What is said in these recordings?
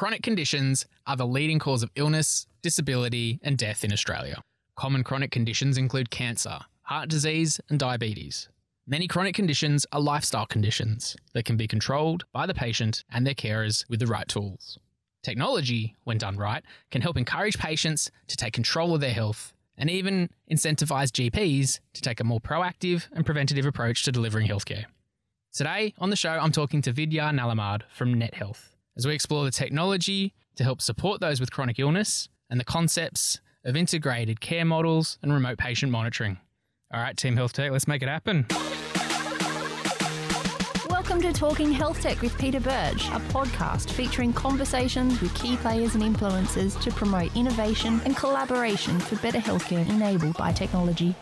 Chronic conditions are the leading cause of illness, disability, and death in Australia. Common chronic conditions include cancer, heart disease, and diabetes. Many chronic conditions are lifestyle conditions that can be controlled by the patient and their carers with the right tools. Technology, when done right, can help encourage patients to take control of their health and even incentivize GPs to take a more proactive and preventative approach to delivering healthcare. Today on the show, I'm talking to Vidya Nalamad from NetHealth as we explore the technology to help support those with chronic illness and the concepts of integrated care models and remote patient monitoring. All right, Team Health Tech, let's make it happen. Welcome to Talking Health Tech with Peter Birch, a podcast featuring conversations with key players and influencers to promote innovation and collaboration for better healthcare enabled by technology.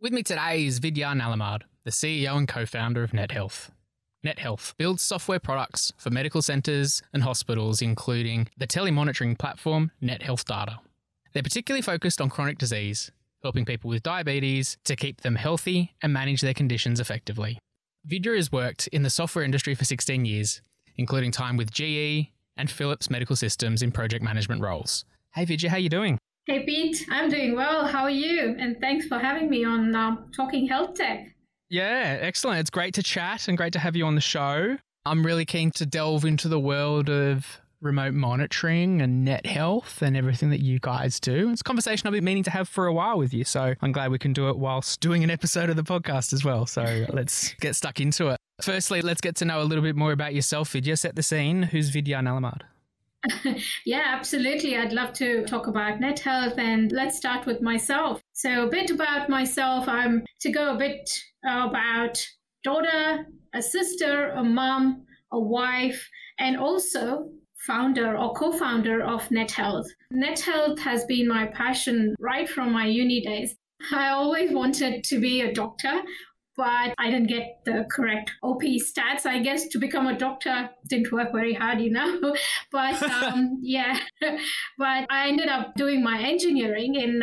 With me today is Vidya Nalamad, the CEO and co-founder of NetHealth. NetHealth builds software products for medical centres and hospitals, including the telemonitoring platform NetHealth Data. They're particularly focused on chronic disease, helping people with diabetes to keep them healthy and manage their conditions effectively. Vidya has worked in the software industry for 16 years, including time with GE and Philips Medical Systems in project management roles. Hey Vidya, how are you doing? Hey Pete, I'm doing well. How are you? And thanks for having me on Talking Health Tech. Yeah, excellent. It's great to chat and great to have you on the show. I'm really keen to delve into the world of remote monitoring and NetHealth and everything that you guys do. It's a conversation I've been meaning to have for a while with you, so I'm glad we can do it whilst doing an episode of the podcast as well. So let's get stuck into it. Firstly, let's get to know a little bit more about yourself, Vidya. Set the scene. Who's Vidya Nalamad? Yeah, absolutely. I'd love to talk about NetHealth, and let's start with myself. So a bit about myself. I'm to go a bit about daughter, a sister, a mom, a wife, and also founder or co-founder of NetHealth. NetHealth has been my passion right from my uni days. I always wanted to be a doctor, but I didn't get the correct OP stats. I guess to become a doctor didn't work very hard, you know. But yeah, but I ended up doing my engineering in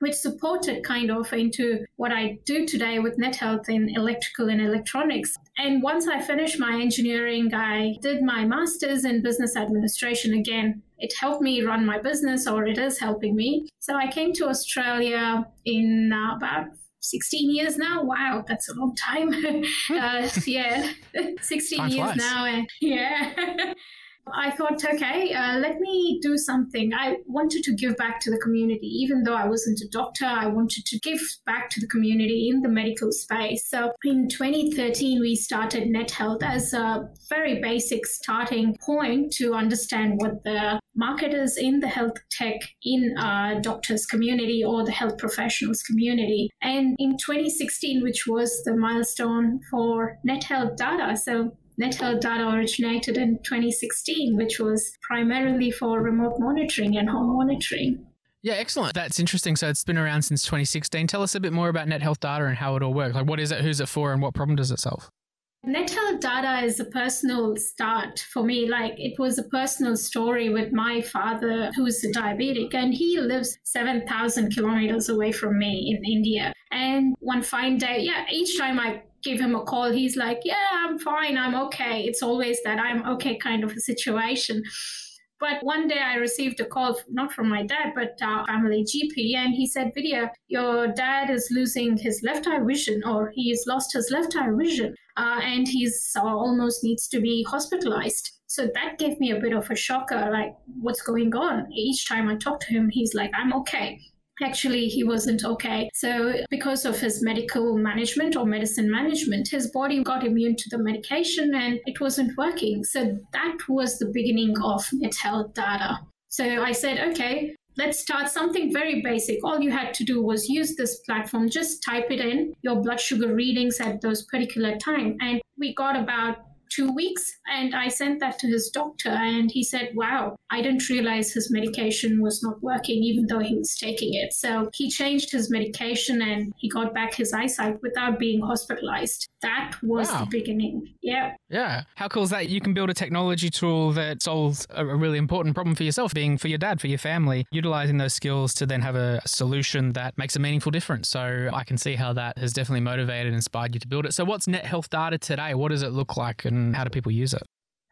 which supported kind of into what I do today with NetHealth in electrical and electronics. And once I finished my engineering, I did my master's in business administration again. It helped me run my business, or it is helping me. So I came to Australia in about 16 years now. Wow, that's a long time. 16 time years twice. Now. And yeah. I thought, okay, let me do something. I wanted to give back to the community. Even though I wasn't a doctor, I wanted to give back to the community in the medical space. So in 2013, we started NetHealth as a very basic starting point to understand what the market is in the health tech in doctors' community or the health professionals' community. And in 2016, which was the milestone for NetHealth Data. So NetHealth Data originated in 2016, which was primarily for remote monitoring and home monitoring. Yeah, excellent. That's interesting. So it's been around since 2016. Tell us a bit more about NetHealth Data and how it all works. Like, what is it, who's it for, and what problem does it solve? NetHealth Data is a personal start for me. Like, it was a personal story with my father, who's a diabetic, and he lives 7,000 kilometers away from me in India. And one fine day, each time I give him a call, he's like, I'm fine, I'm okay. It's always that I'm okay kind of a situation. But one day I received a call, not from my dad, but our family GP, and he said, Vidya, your dad is losing his left eye vision, or he's lost his left eye vision, and he's almost needs to be hospitalized. So that gave me a bit of a shocker, like, what's going on? Each time I talk to him, he's like, I'm okay. Actually, he wasn't okay. So because of his medical management or medicine management, his body got immune to the medication and it wasn't working. So that was the beginning of NetHealth Data. So I said, okay, let's start something very basic. All you had to do was use this platform, just type it in, your blood sugar readings at those particular time. And we got about 2 weeks, and I sent that to his doctor, and he said, wow, I didn't realize his medication was not working, even though he was taking it. So he changed his medication and he got back his eyesight without being hospitalized. That was the beginning. Yeah. How cool is that? You can build a technology tool that solves a really important problem for yourself, being for your dad, for your family, utilizing those skills to then have a solution that makes a meaningful difference. So I can see how that has definitely motivated and inspired you to build it. So what's NetHealth Data today? What does it look like? And how do people use it?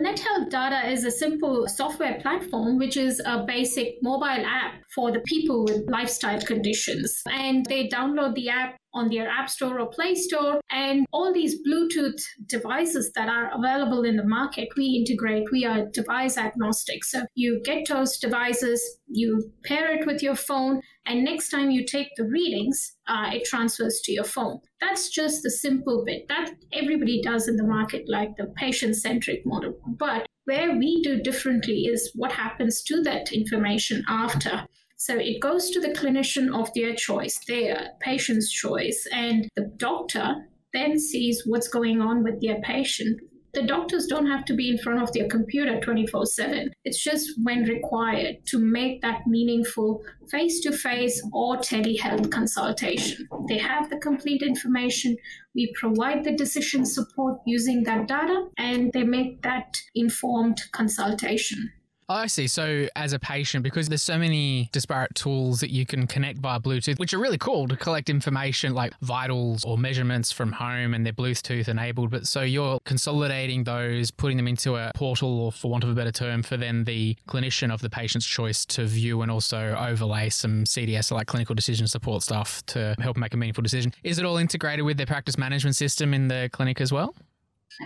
NetHealth Data is a simple software platform, which is a basic mobile app for the people with lifestyle conditions. And they download the app on their App Store or Play Store. And all these Bluetooth devices that are available in the market, we integrate. We are device agnostic. So you get those devices, you pair it with your phone, and next time you take the readings, it transfers to your phone. That's just the simple bit that everybody does in the market, like the patient-centric model. But where we do differently is what happens to that information after. So it goes to the clinician of their choice, their patient's choice, and the doctor then sees what's going on with their patient. The doctors don't have to be in front of their computer 24/7. It's just when required to make that meaningful face-to-face or telehealth consultation. They have the complete information. We provide the decision support using that data, and they make that informed consultation. I see. So as a patient, because there's so many disparate tools that you can connect via Bluetooth, which are really cool to collect information like vitals or measurements from home, and they're Bluetooth enabled. But so you're consolidating those, putting them into a portal, or for want of a better term, for then the clinician of the patient's choice to view and also overlay some CDS, like clinical decision support stuff, to help make a meaningful decision. Is it all integrated with their practice management system in the clinic as well?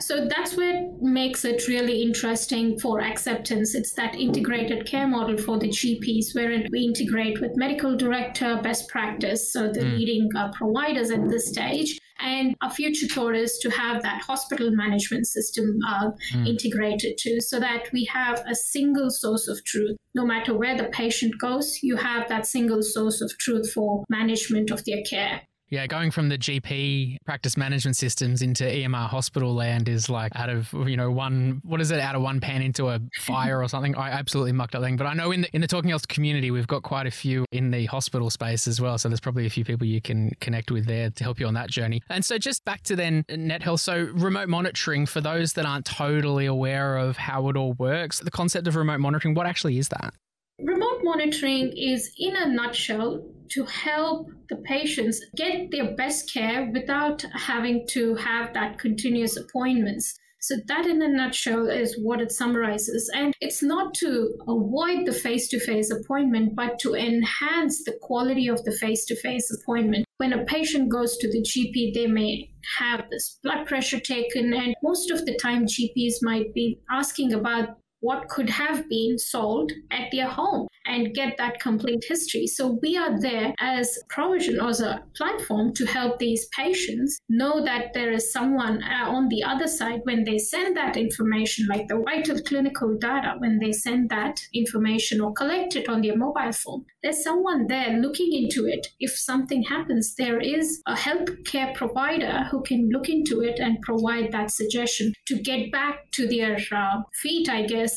So that's what makes it really interesting for acceptance. It's that integrated care model for the GPs, wherein we integrate with medical director, best practice, so the leading providers at this stage. And our future goal is to have that hospital management system integrated too, so that we have a single source of truth. No matter where the patient goes, you have that single source of truth for management of their care. Yeah, going from the GP practice management systems into EMR hospital land is like out of, one, what is it? Out of one pan into a fire or something. I absolutely mucked up that thing. But I know in the Talking Health community, we've got quite a few in the hospital space as well. So there's probably a few people you can connect with there to help you on that journey. And so just back to then NetHealth. So remote monitoring, for those that aren't totally aware of how it all works, the concept of remote monitoring, what actually is that? Remote monitoring is, in a nutshell, to help the patients get their best care without having to have that continuous appointments. So that, in a nutshell, is what it summarizes. And it's not to avoid the face-to-face appointment, but to enhance the quality of the face-to-face appointment. When a patient goes to the GP, they may have this blood pressure taken, and most of the time GPs might be asking about what could have been solved at their home and get that complete history. So we are there as provision, as a platform, to help these patients know that there is someone on the other side when they send that information, like the vital clinical data, when they send that information or collect it on their mobile phone. There's someone there looking into it. If something happens, there is a healthcare provider who can look into it and provide that suggestion to get back to their feet, I guess,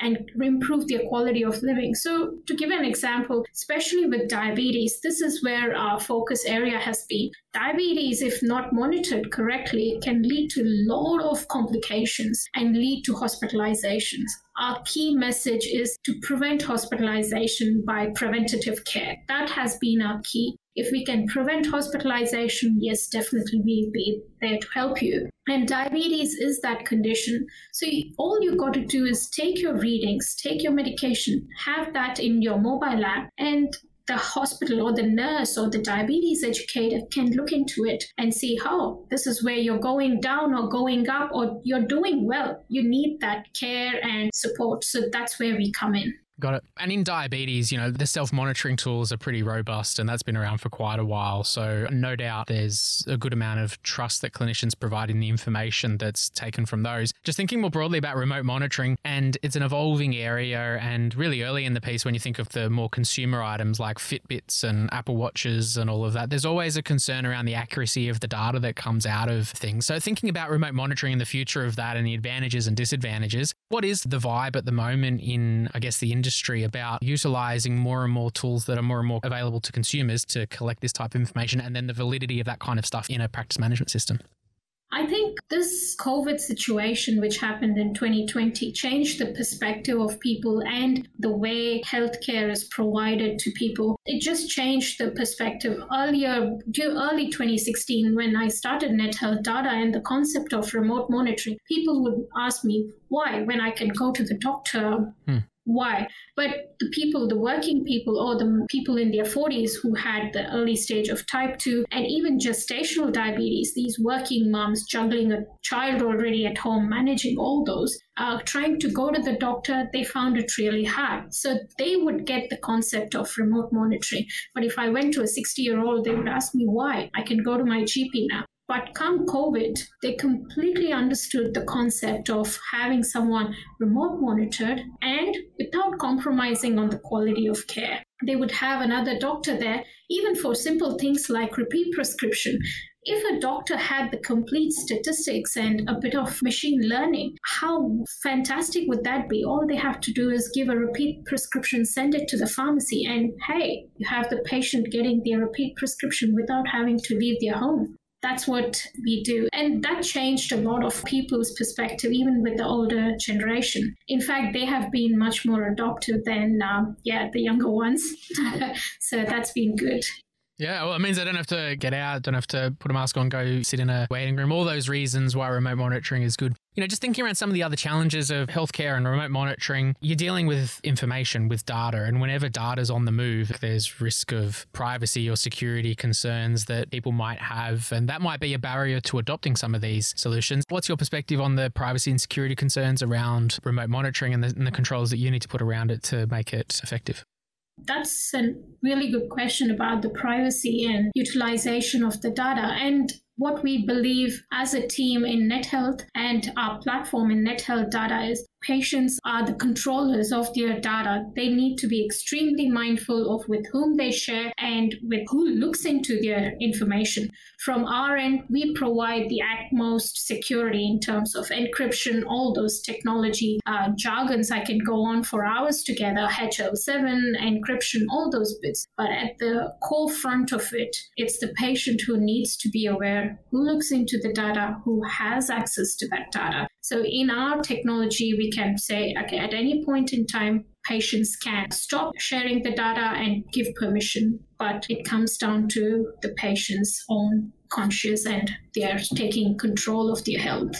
and improve their quality of living. So to give an example, especially with diabetes, this is where our focus area has been. Diabetes, if not monitored correctly, can lead to a lot of complications and lead to hospitalizations. Our key message is to prevent hospitalization by preventative care. That has been our key. If we can prevent hospitalization, yes, definitely we'll be there to help you. And diabetes is that condition. So all you've got to do is take your readings, take your medication, have that in your mobile app, and the hospital or the nurse or the diabetes educator can look into it and see how this is where you're going down or going up, or you're doing well. You need that care and support. So that's where we come in. Got it. And in diabetes, the self-monitoring tools are pretty robust, and that's been around for quite a while. So no doubt there's a good amount of trust that clinicians provide in the information that's taken from those. Just thinking more broadly about remote monitoring, and it's an evolving area, and really early in the piece, when you think of the more consumer items like Fitbits and Apple Watches and all of that, there's always a concern around the accuracy of the data that comes out of things. So thinking about remote monitoring and the future of that and the advantages and disadvantages, what is the vibe at the moment in, I guess, the industry about utilizing more and more tools that are more and more available to consumers to collect this type of information, and then the validity of that kind of stuff in a practice management system? I think this COVID situation, which happened in 2020, changed the perspective of people and the way healthcare is provided to people. It just changed the perspective. Early 2016, when I started NetHealth Data and the concept of remote monitoring, people would ask me, why, when I can go to the doctor? Why? But the people, the working people or the people in their 40s who had the early stage of type 2 and even gestational diabetes, these working moms juggling a child already at home, managing all those, trying to go to the doctor, they found it really hard. So they would get the concept of remote monitoring. But if I went to a 60-year-old, they would ask me why. I can go to my GP now. But come COVID, they completely understood the concept of having someone remote monitored and without compromising on the quality of care. They would have another doctor there, even for simple things like repeat prescription. If a doctor had the complete statistics and a bit of machine learning, how fantastic would that be? All they have to do is give a repeat prescription, send it to the pharmacy, and hey, you have the patient getting their repeat prescription without having to leave their home. That's what we do. And that changed a lot of people's perspective, even with the older generation. In fact, they have been much more adoptive than the younger ones. So that's been good. Yeah, well, it means they don't have to get out, don't have to put a mask on, go sit in a waiting room, all those reasons why remote monitoring is good. You know, just thinking around some of the other challenges of healthcare and remote monitoring, you're dealing with information, with data, and whenever data's on the move, there's risk of privacy or security concerns that people might have, and that might be a barrier to adopting some of these solutions. What's your perspective on the privacy and security concerns around remote monitoring and the controls that you need to put around it to make it effective? That's a really good question about the privacy and utilization of the data. And what we believe as a team in NetHealth and our platform in NetHealth Data is patients are the controllers of their data. They need to be extremely mindful of with whom they share and with who looks into their information. From our end, we provide the utmost security in terms of encryption, all those technology jargons. I can go on for hours together, HL7, encryption, all those bits. But at the core front of it, it's the patient who needs to be aware, who looks into the data, who has access to that data. So in our technology, we can say, okay, at any point in time, patients can stop sharing the data and give permission, but it comes down to the patient's own conscience and they're taking control of their health.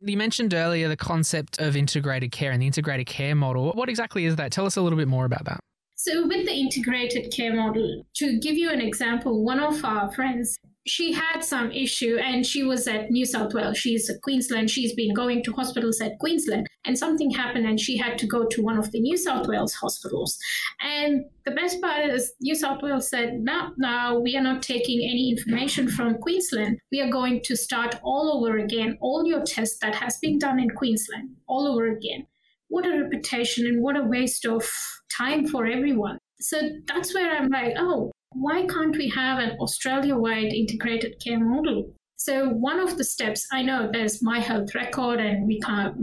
You mentioned earlier the concept of integrated care and the integrated care model. What exactly is that? Tell us a little bit more about that. So with the integrated care model, to give you an example, one of our friends, she had some issue and she was at New South Wales. She's at Queensland. She's been going to hospitals at Queensland and something happened and she had to go to one of the New South Wales hospitals. And the best part is New South Wales said, no, we are not taking any information from Queensland. We are going to start all over again, all your tests that has been done in Queensland, all over again. What a reputation and what a waste of time for everyone. So that's where I'm like, oh, why can't we have an Australia-wide integrated care model? So one of the steps, I know there's My Health Record and we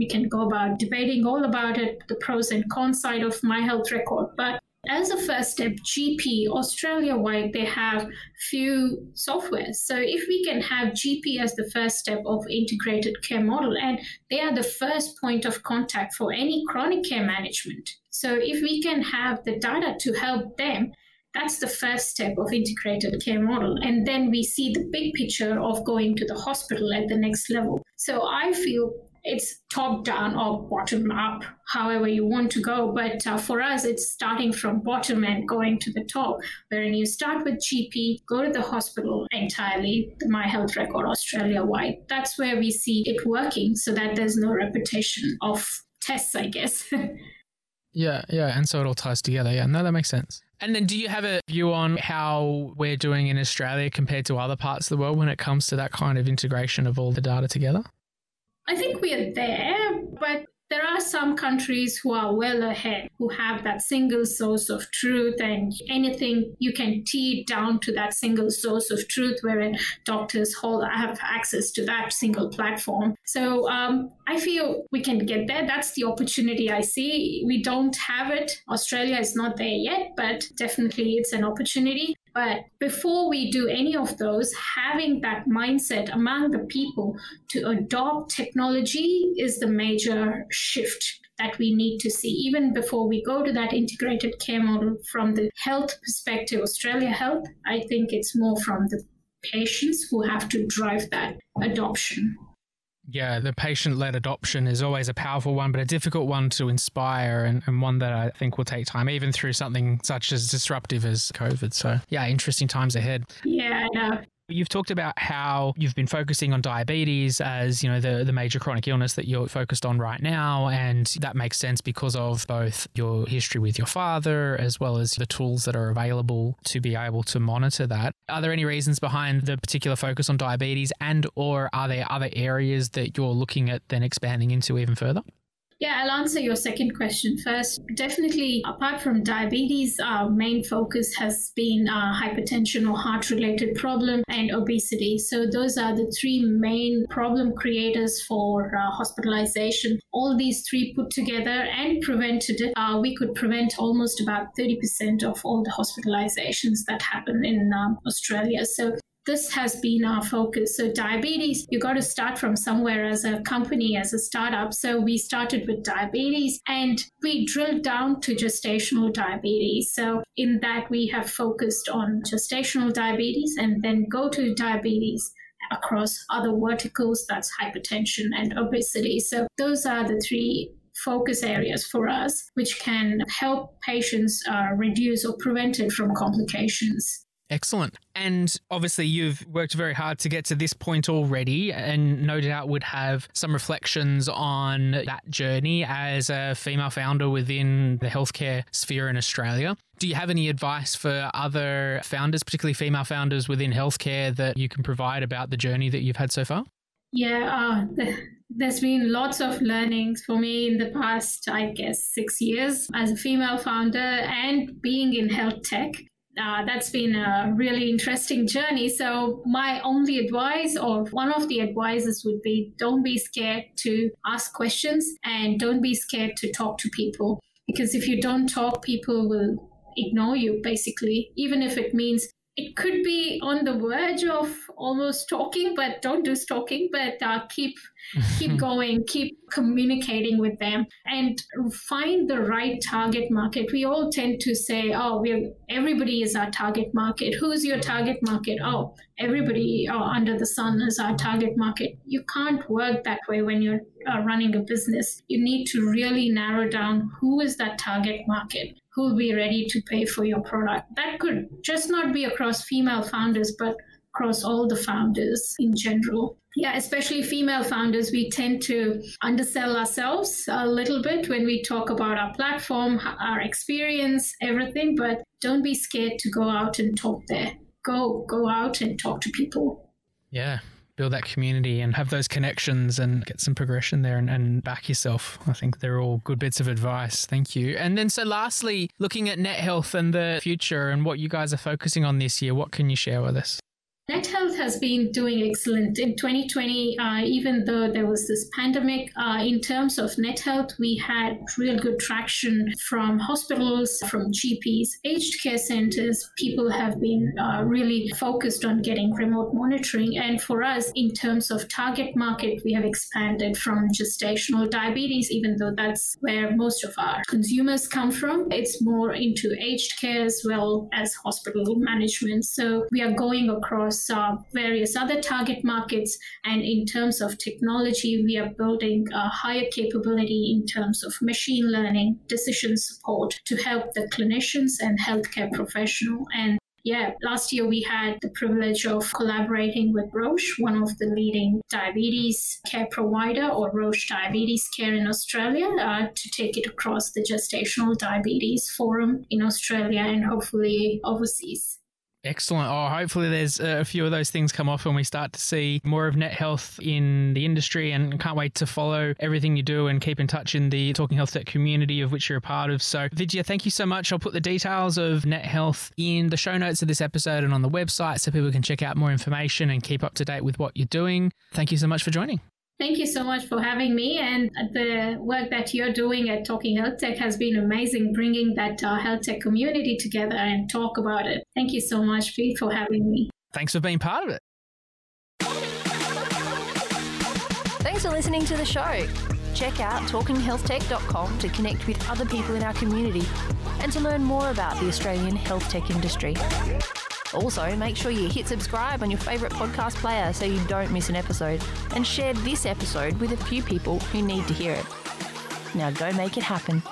can go about debating all about it, the pros and cons side of My Health Record. But as a first step, GP, Australia-wide, they have few softwares. So if we can have GP as the first step of integrated care model, and they are the first point of contact for any chronic care management. So if we can have the data to help them, that's the first step of integrated care model. And then we see the big picture of going to the hospital at the next level. So I feel it's top down or bottom up, however you want to go. But for us, it's starting from bottom and going to the top, wherein you start with GP, go to the hospital entirely, the My Health Record Australia-wide. That's where we see it working so that there's no repetition of tests, I guess. Yeah. And so it all ties together. Yeah, no, that makes sense. And then do you have a view on how we're doing in Australia compared to other parts of the world when it comes to that kind of integration of all the data together? I think we are there, but there are some countries who are well ahead, who have that single source of truth and anything you can teed down to that single source of truth, wherein doctors have access to that single platform. So I feel we can get there. That's the opportunity I see. We don't have it. Australia is not there yet, but definitely it's an opportunity. But before we do any of those, having that mindset among the people to adopt technology is the major shift that we need to see, even before we go to that integrated care model from the health perspective. Australia Health, I think it's more from the patients who have to drive that adoption. Yeah, the patient-led adoption is always a powerful one, but a difficult one to inspire, and one that I think will take time, even through something such as disruptive as COVID. So yeah, interesting times ahead. Yeah, I know. You've talked about how you've been focusing on diabetes as, you know, the major chronic illness that you're focused on right now. And that makes sense because of both your history with your father, as well as the tools that are available to be able to monitor that. Are there any reasons behind the particular focus on diabetes, and or are there other areas that you're looking at then expanding into even further? Yeah, I'll answer your second question first. Definitely, apart from diabetes, our main focus has been hypertension or heart-related problem and obesity. So those are the three main problem creators for hospitalization. All these three put together and prevented, we could prevent almost about 30% of all the hospitalizations that happen in Australia. So this has been our focus. So diabetes, you got to start from somewhere as a company, as a startup. So we started with diabetes and we drilled down to gestational diabetes. So in that, we have focused on gestational diabetes and then go to diabetes across other verticals. That's hypertension and obesity. So those are the three focus areas for us, which can help patients reduce or prevent it from complications. Excellent. And obviously you've worked very hard to get to this point already, and no doubt would have some reflections on that journey as a female founder within the healthcare sphere in Australia. Do you have any advice for other founders, particularly female founders within healthcare, that you can provide about the journey that you've had so far? Yeah, there's been lots of learnings for me in the past, I guess, 6 years as a female founder and being in health tech. That's been a really interesting journey. So my only advice, or one of the advices, would be don't be scared to ask questions and don't be scared to talk to people. Because if you don't talk, people will ignore you, basically, even if it means it could be on the verge of almost talking, but don't do stalking, but keep going, keep communicating with them and find the right target market. We all tend to say, oh, everybody is our target market. Who's your target market? Oh, everybody under the sun is our target market. You can't work that way when you're running a business. You need to really narrow down who is that target market, who will be ready to pay for your product. That could just not be across female founders, but across all the founders in general. Yeah, especially female founders, we tend to undersell ourselves a little bit when we talk about our platform, our experience, everything, but don't be scared to go out and talk there. Go out and talk to people. Yeah, build that community and have those connections and get some progression there and back yourself. I think they're all good bits of advice. Thank you. And then so lastly, looking at NetHealth and the future and what you guys are focusing on this year, what can you share with us? NetHealth has been doing excellent. In 2020, even though there was this pandemic, in terms of NetHealth, we had real good traction from hospitals, from GPs, aged care centers. People have been really focused on getting remote monitoring. And for us, in terms of target market, we have expanded from gestational diabetes, even though that's where most of our consumers come from. It's more into aged care as well as hospital management. So we are going across various other target markets, and in terms of technology, we are building a higher capability in terms of machine learning, decision support to help the clinicians and healthcare professional. And yeah, last year we had the privilege of collaborating with Roche, one of the leading diabetes care provider, or Roche Diabetes Care in Australia, to take it across the Gestational Diabetes Forum in Australia and hopefully overseas. Excellent. Oh, hopefully there's a few of those things come off and we start to see more of NetHealth in the industry, and can't wait to follow everything you do and keep in touch in the Talking Health Tech community of which you're a part of. So Vidya, thank you so much. I'll put the details of NetHealth in the show notes of this episode and on the website so people can check out more information and keep up to date with what you're doing. Thank you so much for joining. Thank you so much for having me, and the work that you're doing at Talking Health Tech has been amazing, bringing that health tech community together and talk about it. Thank you so much, Pete, for having me. Thanks for being part of it. Thanks for listening to the show. Check out talkinghealthtech.com to connect with other people in our community and to learn more about the Australian health tech industry. Also, make sure you hit subscribe on your favourite podcast player so you don't miss an episode, and share this episode with a few people who need to hear it. Now go make it happen.